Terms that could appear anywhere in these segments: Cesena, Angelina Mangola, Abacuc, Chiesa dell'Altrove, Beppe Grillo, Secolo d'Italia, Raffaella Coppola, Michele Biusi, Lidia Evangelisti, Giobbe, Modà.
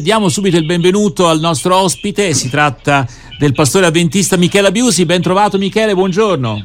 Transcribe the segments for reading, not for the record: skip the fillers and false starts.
Diamo subito il benvenuto al nostro ospite, si tratta del pastore avventista Michele Biusi. Ben trovato Michele, buongiorno.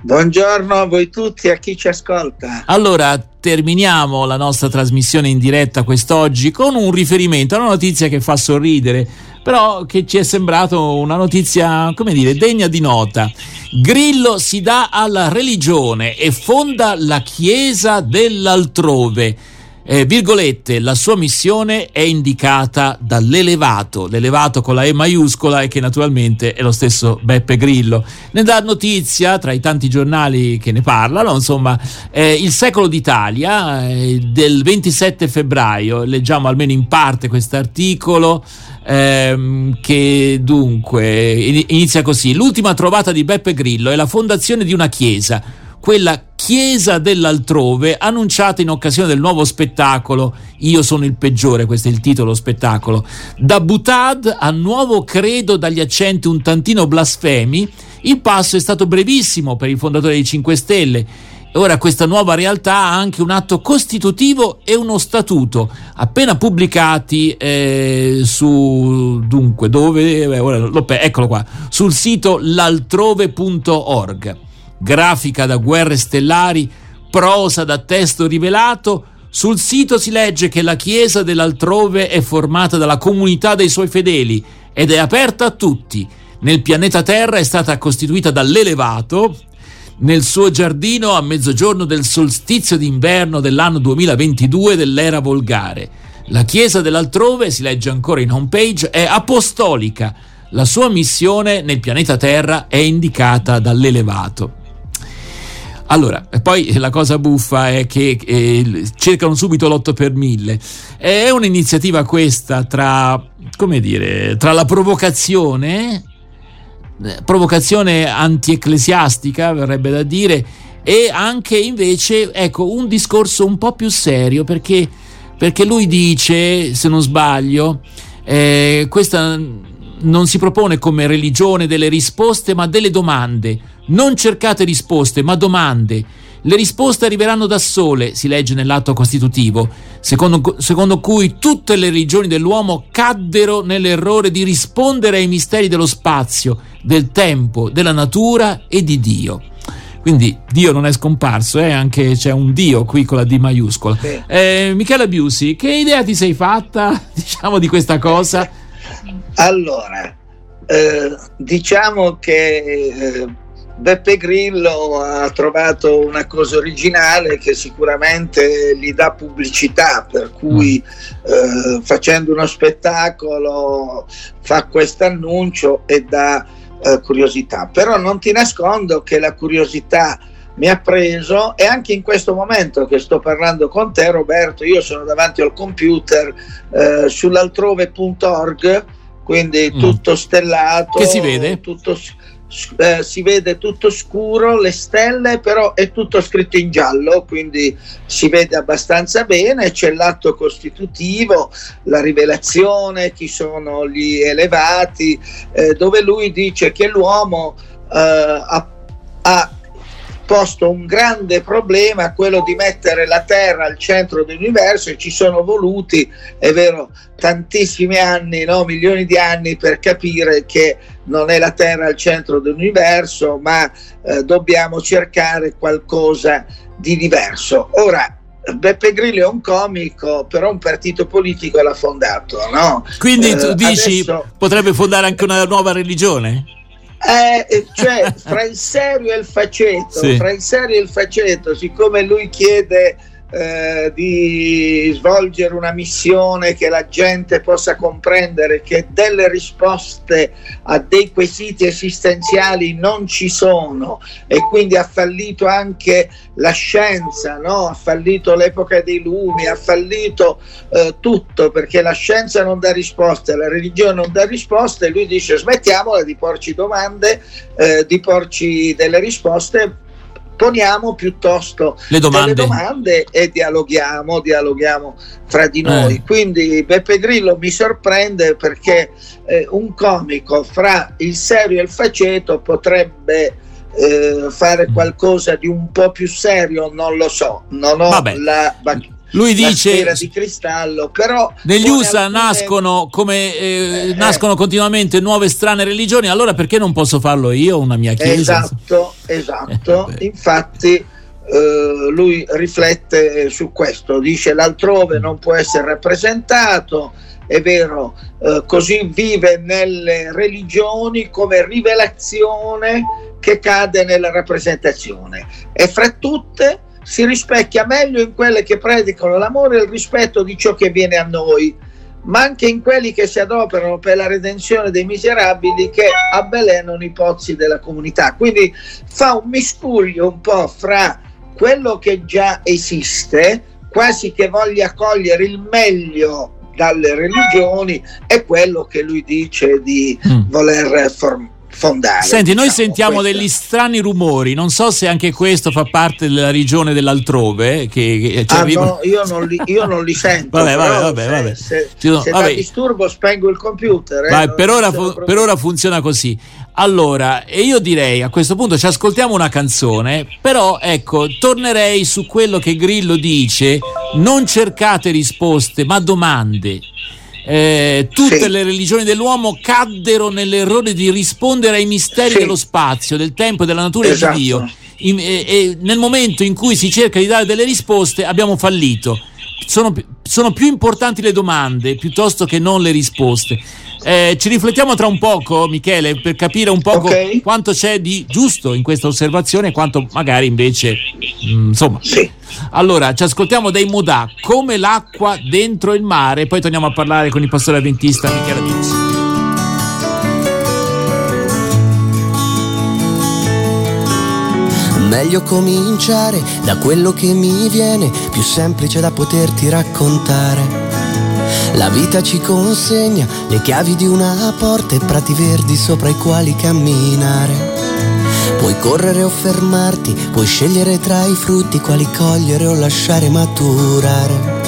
Buongiorno a voi tutti e a chi ci ascolta. Allora, terminiamo la nostra trasmissione in diretta quest'oggi con un riferimento a una notizia che fa sorridere, però che ci è sembrato una notizia, come dire, degna di nota. Grillo si dà alla religione e fonda la Chiesa dell'Altrove. Virgolette, la sua missione è indicata dall'elevato, l'elevato con la E maiuscola e che naturalmente è lo stesso Beppe Grillo. Ne dà notizia, tra i tanti giornali che ne parlano, insomma, il Secolo d'Italia del 27 febbraio, leggiamo almeno in parte quest'articolo, che dunque inizia così: l'ultima trovata di Beppe Grillo è la fondazione di una chiesa, quella Chiesa dell'Altrove, annunciata in occasione del nuovo spettacolo Io sono il peggiore, questo è il titolo dello spettacolo. Da Butad a nuovo credo dagli accenti un tantino blasfemi, il passo è stato brevissimo per il fondatore dei 5 Stelle. Ora questa nuova realtà ha anche un atto costitutivo e uno statuto, appena pubblicati su dunque dove eccolo qua, sul sito l'altrove.org. Grafica da guerre stellari, prosa da testo rivelato, sul sito si legge che la Chiesa dell'Altrove è formata dalla comunità dei suoi fedeli ed è aperta a tutti. Nel pianeta Terra è stata costituita dall'elevato nel suo giardino a mezzogiorno del solstizio d'inverno dell'anno 2022 dell'era volgare. La Chiesa dell'Altrove, si legge ancora in homepage, è apostolica. La sua missione nel pianeta Terra è indicata dall'elevato. Allora, poi la cosa buffa è che cercano subito l'8 per 1000. È un'iniziativa questa tra la provocazione antiecclesiastica, verrebbe da dire, e anche invece, ecco, un discorso un po' più serio, perché lui dice, se non sbaglio, questa non si propone come religione delle risposte ma delle domande. Non cercate risposte ma domande, le risposte arriveranno da sole, si legge nell'atto costitutivo secondo cui tutte le religioni dell'uomo caddero nell'errore di rispondere ai misteri dello spazio, del tempo, della natura e di Dio. Quindi Dio non è scomparso, anche c'è un Dio qui con la D maiuscola. Michele Biusi, che idea ti sei fatta, diciamo, di questa cosa? Allora, diciamo che Beppe Grillo ha trovato una cosa originale che sicuramente gli dà pubblicità, per cui facendo uno spettacolo fa questo annuncio e dà curiosità. Però non ti nascondo che la curiosità mi ha preso, e anche in questo momento che sto parlando con te, Roberto, io sono davanti al computer sull'altrove.org, quindi tutto stellato, che si vede? Tutto, si vede tutto scuro, le stelle, però è tutto scritto in giallo, quindi si vede abbastanza bene. C'è l'atto costitutivo, la rivelazione, chi sono gli elevati, dove lui dice che l'uomo ha posto un grande problema, quello di mettere la Terra al centro dell'universo, e ci sono voluti, è vero, tantissimi anni, milioni di anni, per capire che non è la Terra al centro dell'universo, ma dobbiamo cercare qualcosa di diverso. Ora, Beppe Grillo è un comico, però un partito politico l'ha fondato, no? Quindi tu dici adesso potrebbe fondare anche una nuova religione? Cioè, fra il serio e il faceto, siccome lui chiede di svolgere una missione che la gente possa comprendere che delle risposte a dei quesiti esistenziali non ci sono, e quindi ha fallito anche la scienza, no? Ha fallito l'epoca dei lumi, ha fallito tutto, perché la scienza non dà risposte, la religione non dà risposte, e lui dice smettiamola di porci domande, di porci delle risposte, poniamo piuttosto delle domande e dialoghiamo fra di noi. Quindi Beppe Grillo mi sorprende, perché un comico fra il serio e il faceto potrebbe fare qualcosa di un po' più serio, non lo so, non ho la lui dice la sfera di cristallo, però negli USA alcune... nascono come nascono continuamente nuove strane religioni, allora perché non posso farlo io una mia chiesa? Esatto. Infatti lui riflette su questo, dice: l'altrove non può essere rappresentato, è vero, così vive nelle religioni come rivelazione che cade nella rappresentazione, e fra tutte si rispecchia meglio in quelle che predicano l'amore e il rispetto di ciò che viene a noi, ma anche in quelli che si adoperano per la redenzione dei miserabili che avvelenano i pozzi della comunità. Quindi fa un miscuglio un po' fra quello che già esiste, quasi che voglia cogliere il meglio dalle religioni, e quello che lui dice di voler fondare. Senti, diciamo, noi sentiamo degli strani rumori, non so se anche questo fa parte della regione dell'altrove che no, io non li sento. vabbè. Se da disturbo spengo il computer. Per ora funziona così. Allora, e io direi a questo punto ci ascoltiamo una canzone, però ecco, tornerei su quello che Grillo dice: non cercate risposte ma domande. Tutte le religioni dell'uomo caddero nell'errore di rispondere ai misteri dello spazio, del tempo e della natura di Dio. E nel momento in cui si cerca di dare delle risposte abbiamo fallito. Sono più importanti le domande piuttosto che non le risposte. Ci riflettiamo tra un poco, Michele, per capire un poco quanto c'è di giusto in questa osservazione e quanto magari invece Allora, ci ascoltiamo dai Modà, come l'acqua dentro il mare, poi torniamo a parlare con il pastore avventista Michele Biusi. Meglio cominciare da quello che mi viene, più semplice da poterti raccontare. La vita ci consegna le chiavi di una porta e prati verdi sopra i quali camminare. Puoi correre o fermarti, puoi scegliere tra i frutti quali cogliere o lasciare maturare.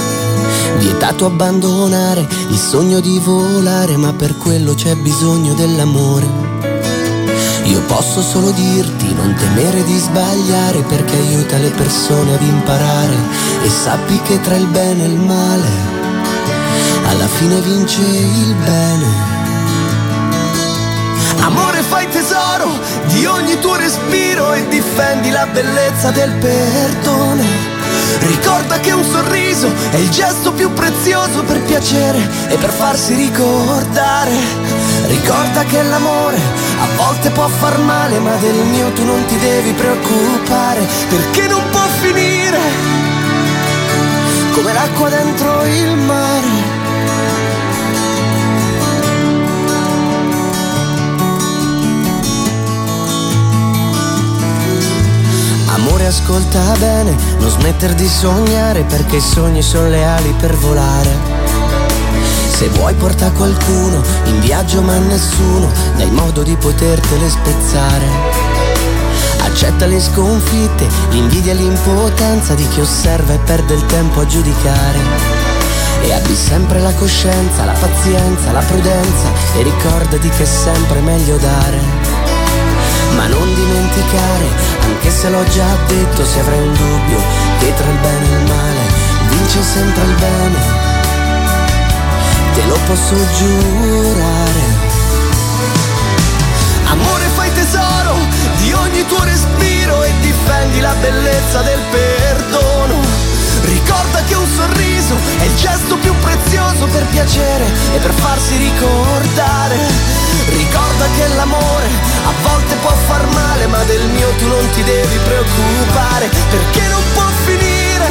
Vietato abbandonare il sogno di volare, ma per quello c'è bisogno dell'amore. Io posso solo dirti non temere di sbagliare, perché aiuta le persone ad imparare, e sappi che tra il bene e il male alla fine vince il bene. Amore, fai tesoro di ogni tuo respiro e difendi la bellezza del perdono. Ricorda che un sorriso è il gesto più prezioso per piacere e per farsi ricordare. Ricorda che l'amore a volte può far male, ma del mio tu non ti devi preoccupare, perché non può finire come l'acqua dentro il mare. Amore, ascolta bene, non smetter di sognare, perché i sogni sono le ali per volare. Se vuoi porta qualcuno in viaggio, ma nessuno dai modo di potertele spezzare. Accetta le sconfitte, l'invidia e l'impotenza di chi osserva e perde il tempo a giudicare. E abbi sempre la coscienza, la pazienza, la prudenza, e ricordati che è sempre meglio dare. Ma non dimenticare, anche se l'ho già detto, se avrai un dubbio, che tra il bene e il male vince sempre il bene. Te lo posso giurare. Amore, fai tesoro di ogni tuo respiro e difendi la bellezza del perdono. Ricorda che un sorriso è il gesto più prezioso per piacere e per farsi ricordare. Ricorda che l'amore a volte può far male, ma del mio tu non ti devi preoccupare, perché non può finire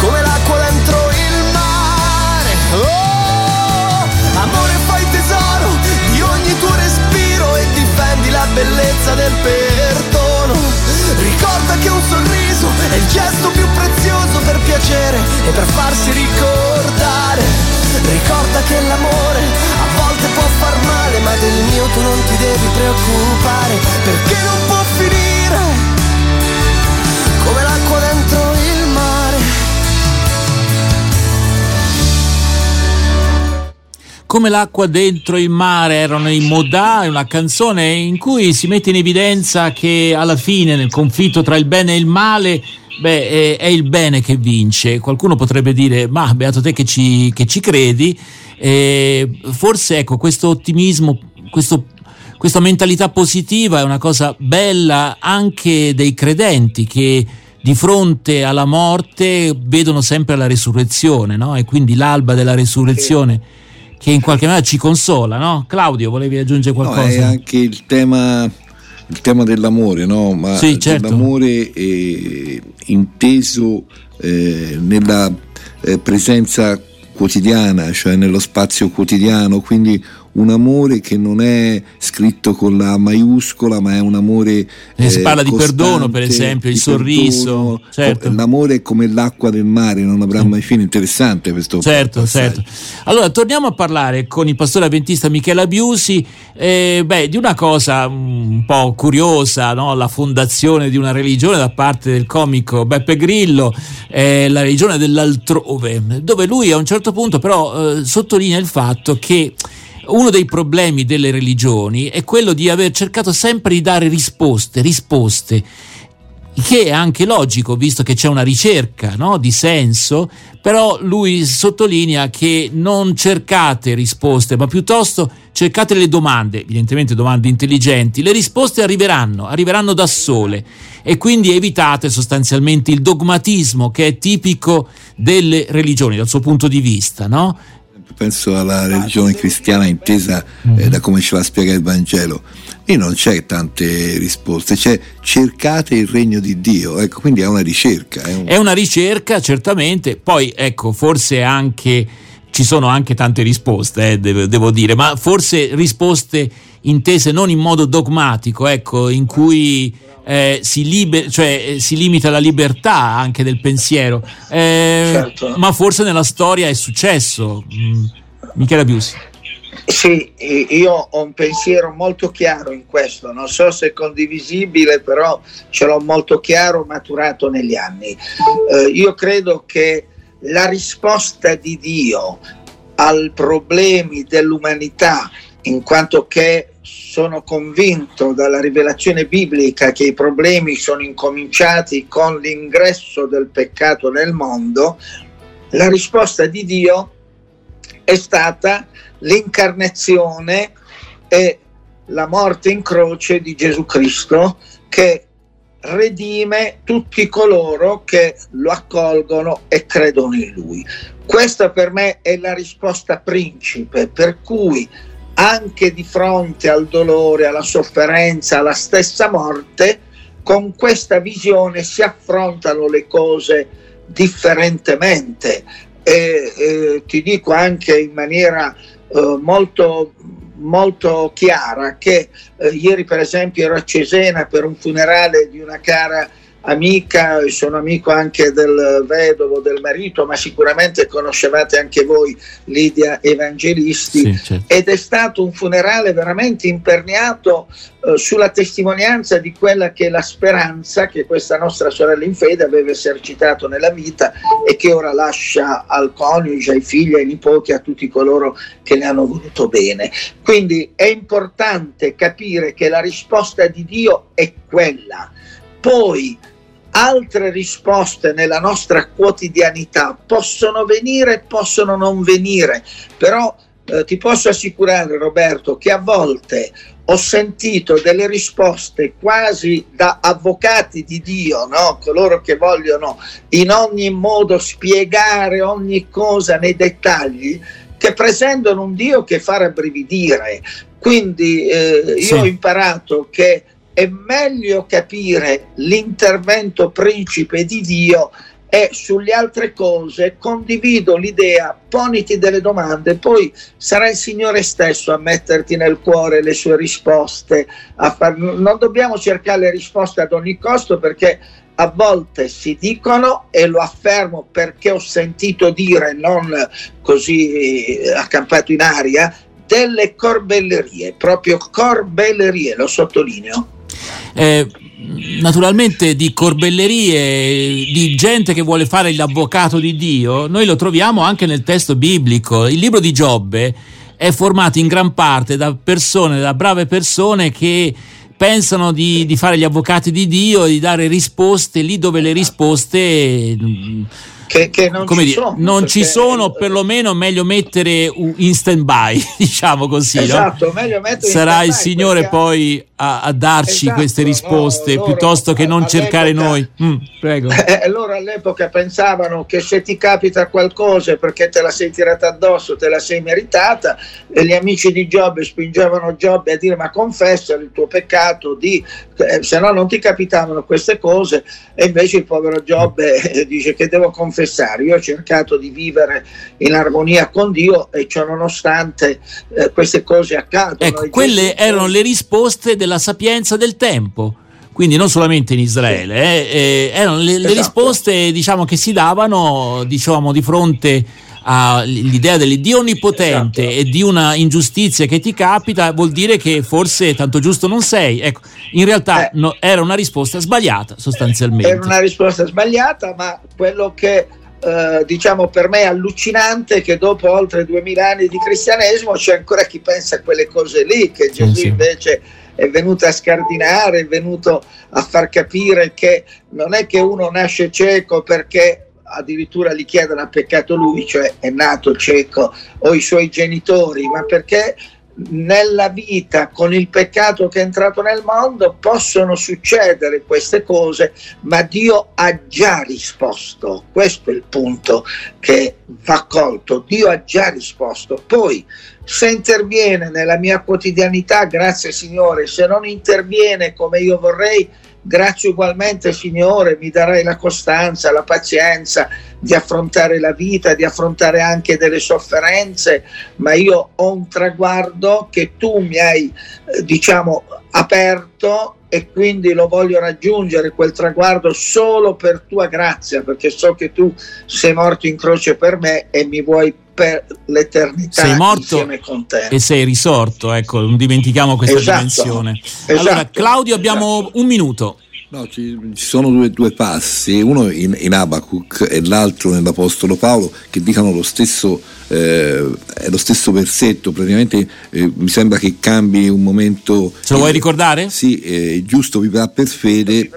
come l'acqua dentro il mare. Oh, amore, fai tesoro di ogni tuo respiro e difendi la bellezza del perdono. Ricorda che un sorriso è il gesto più prezioso per piacere e per farsi ricordare. Ricorda che l'amore a volte può far male, ma del mio tu non ti devi preoccupare, perché non può finire come l'acqua dentro il mare. come l'acqua dentro il mare, erano i Modà, una canzone in cui si mette in evidenza che alla fine, nel conflitto tra il bene e il male, è il bene che vince. Qualcuno potrebbe dire, ma beato te che ci credi, forse ecco, questo ottimismo, questa mentalità positiva è una cosa bella anche dei credenti, che di fronte alla morte vedono sempre la resurrezione, no? E quindi l'alba della resurrezione che in qualche maniera ci consola, no? Claudio, volevi aggiungere qualcosa? No, è anche il tema dell'amore, no? Ma sì, certo. Dell'amore inteso nella presenza quotidiana, cioè nello spazio quotidiano, quindi un amore che non è scritto con la maiuscola, ma è un amore si parla di perdono, per esempio, il sorriso, certo. L'amore è come l'acqua del mare, non avrà mai fine. Interessante questo passaggio. Allora torniamo a parlare con il pastore avventista Michele Biusi di una cosa un po' curiosa, no? La fondazione di una religione da parte del comico Beppe Grillo, la religione dell'altrove, dove lui a un certo punto però sottolinea il fatto che uno dei problemi delle religioni è quello di aver cercato sempre di dare risposte, che è anche logico visto che c'è una ricerca, no? Di senso, però lui sottolinea che non cercate risposte, ma piuttosto cercate le domande, evidentemente domande intelligenti, le risposte arriveranno da sole, e quindi evitate sostanzialmente il dogmatismo che è tipico delle religioni dal suo punto di vista, no? Penso alla religione cristiana intesa da come ce la spiega il Vangelo, e non c'è tante risposte, c'è cercate il regno di Dio, ecco, quindi è una ricerca. È una ricerca, certamente, poi ecco, forse anche ci sono anche tante risposte, devo dire, ma forse risposte intese non in modo dogmatico, ecco, in cui si limita la libertà anche del pensiero, certo. Ma forse nella storia è successo. Michele Biusi. Sì, io ho un pensiero molto chiaro in questo, non so se è condivisibile, però ce l'ho molto chiaro, maturato negli anni. Io credo che la risposta di Dio ai problemi dell'umanità, in quanto che sono convinto dalla rivelazione biblica che i problemi sono incominciati con l'ingresso del peccato nel mondo, la risposta di Dio è stata l'incarnazione e la morte in croce di Gesù Cristo, che redime tutti coloro che lo accolgono e credono in Lui. Questa per me è la risposta principe, per cui anche di fronte al dolore, alla sofferenza, alla stessa morte, con questa visione si affrontano le cose differentemente e ti dico anche in maniera molto chiara che ieri per esempio ero a Cesena per un funerale di una cara amica, sono amico anche del vedovo, del marito, ma sicuramente conoscevate anche voi Lidia Evangelisti, sì, certo. Ed è stato un funerale veramente imperniato sulla testimonianza di quella che è la speranza che questa nostra sorella in fede aveva esercitato nella vita e che ora lascia al coniuge, ai figli, ai nipoti, a tutti coloro che le hanno voluto bene. Quindi è importante capire che la risposta di Dio è quella. Poi altre risposte nella nostra quotidianità possono venire, possono non venire, però ti posso assicurare, Roberto, che a volte ho sentito delle risposte quasi da avvocati di Dio, no? Coloro che vogliono in ogni modo spiegare ogni cosa nei dettagli, che presentano un Dio che fa rabbrividire. Quindi io ho imparato che è meglio capire l'intervento principe di Dio, e sulle altre cose condivido l'idea, poniti delle domande, poi sarà il Signore stesso a metterti nel cuore le sue risposte. Non dobbiamo cercare le risposte ad ogni costo, perché a volte si dicono, e lo affermo perché ho sentito dire, non così accampato in aria, delle corbellerie, proprio corbellerie, lo sottolineo. Naturalmente di corbellerie, di gente che vuole fare l'avvocato di Dio, noi lo troviamo anche nel testo biblico. Il libro di Giobbe è formato in gran parte da brave persone che pensano di fare gli avvocati di Dio, di dare risposte lì dove le risposte che non, come ci, dire, sono, non ci sono, perlomeno meglio mettere in stand-by, diciamo così. Esatto, no? Meglio mettere in sarà stand-by, il Signore perché... poi a darci, esatto, queste risposte, no, loro, piuttosto che non cercare noi. Prego. Loro all'epoca pensavano che se ti capita qualcosa perché te la sei tirata addosso, te la sei meritata, e gli amici di Giobbe spingevano Giobbe a dire: ma confessa il tuo peccato, se no non ti capitavano queste cose. E invece il povero Giobbe dice: che devo confessare? Io ho cercato di vivere in armonia con Dio e ciò nonostante queste cose accadono. Ecco, quelle erano le risposte della sapienza del tempo, quindi non solamente in Israele, erano le, esatto, le risposte, diciamo, che si davano, diciamo, di fronte all'idea dell'Iddio onnipotente, esatto, e di una ingiustizia che ti capita vuol dire che forse tanto giusto non sei. Ecco, in realtà no, era una risposta sbagliata, sostanzialmente. Era una risposta sbagliata, ma quello che diciamo per me è allucinante che dopo oltre 2000 anni di cristianesimo c'è ancora chi pensa a quelle cose lì, che Gesù invece è venuto a scardinare, è venuto a far capire che non è che uno nasce cieco perché addirittura gli chiedono ha peccato lui, cioè è nato cieco o i suoi genitori, ma perché nella vita, con il peccato che è entrato nel mondo, possono succedere queste cose, ma Dio ha già risposto. Questo è il punto che va colto: Dio ha già risposto. Poi, se interviene nella mia quotidianità, grazie Signore; se non interviene come io vorrei, grazie ugualmente Signore, mi darai la costanza, la pazienza di affrontare la vita, di affrontare anche delle sofferenze, ma io ho un traguardo che tu mi hai, diciamo, aperto, e quindi lo voglio raggiungere quel traguardo solo per tua grazia, perché so che tu sei morto in croce per me e mi vuoi per l'eternità sei morto insieme con te. E sei risorto, ecco, non dimentichiamo questa, esatto, dimensione. Esatto, allora Claudio, abbiamo, esatto, un minuto. No, ci sono due passi, uno in Abacuc e l'altro nell'Apostolo Paolo, che dicono lo stesso versetto, praticamente mi sembra che cambi un momento. Ce lo vuoi ricordare? Sì, giusto vivrà per fede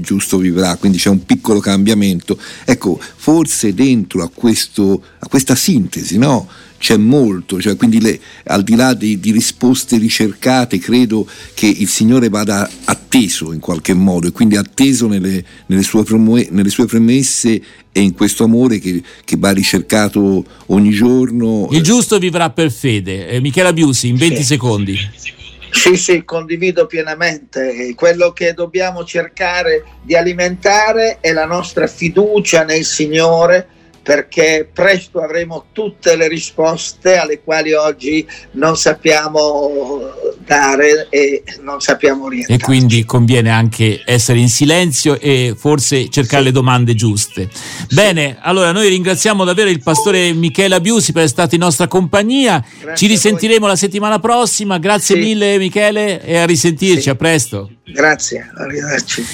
giusto vivrà, quindi c'è un piccolo cambiamento. Ecco, forse dentro a questa sintesi, no? C'è molto, cioè, quindi al di là di risposte ricercate, credo che il Signore vada atteso in qualche modo, e quindi atteso nelle sue premesse e in questo amore che va ricercato ogni giorno. Il giusto vivrà per fede. Michele Biusi, in 20 secondi. Sì, condivido pienamente. Quello che dobbiamo cercare di alimentare è la nostra fiducia nel Signore, perché presto avremo tutte le risposte alle quali oggi non sappiamo dare e non sappiamo orientare. E quindi conviene anche essere in silenzio e forse cercare, sì, le domande giuste. Sì. Bene, allora noi ringraziamo davvero il pastore Michele Biusi per essere stato in nostra compagnia. Grazie. Ci risentiremo la settimana prossima. Grazie mille Michele, e a risentirci, a presto. Grazie, arrivederci.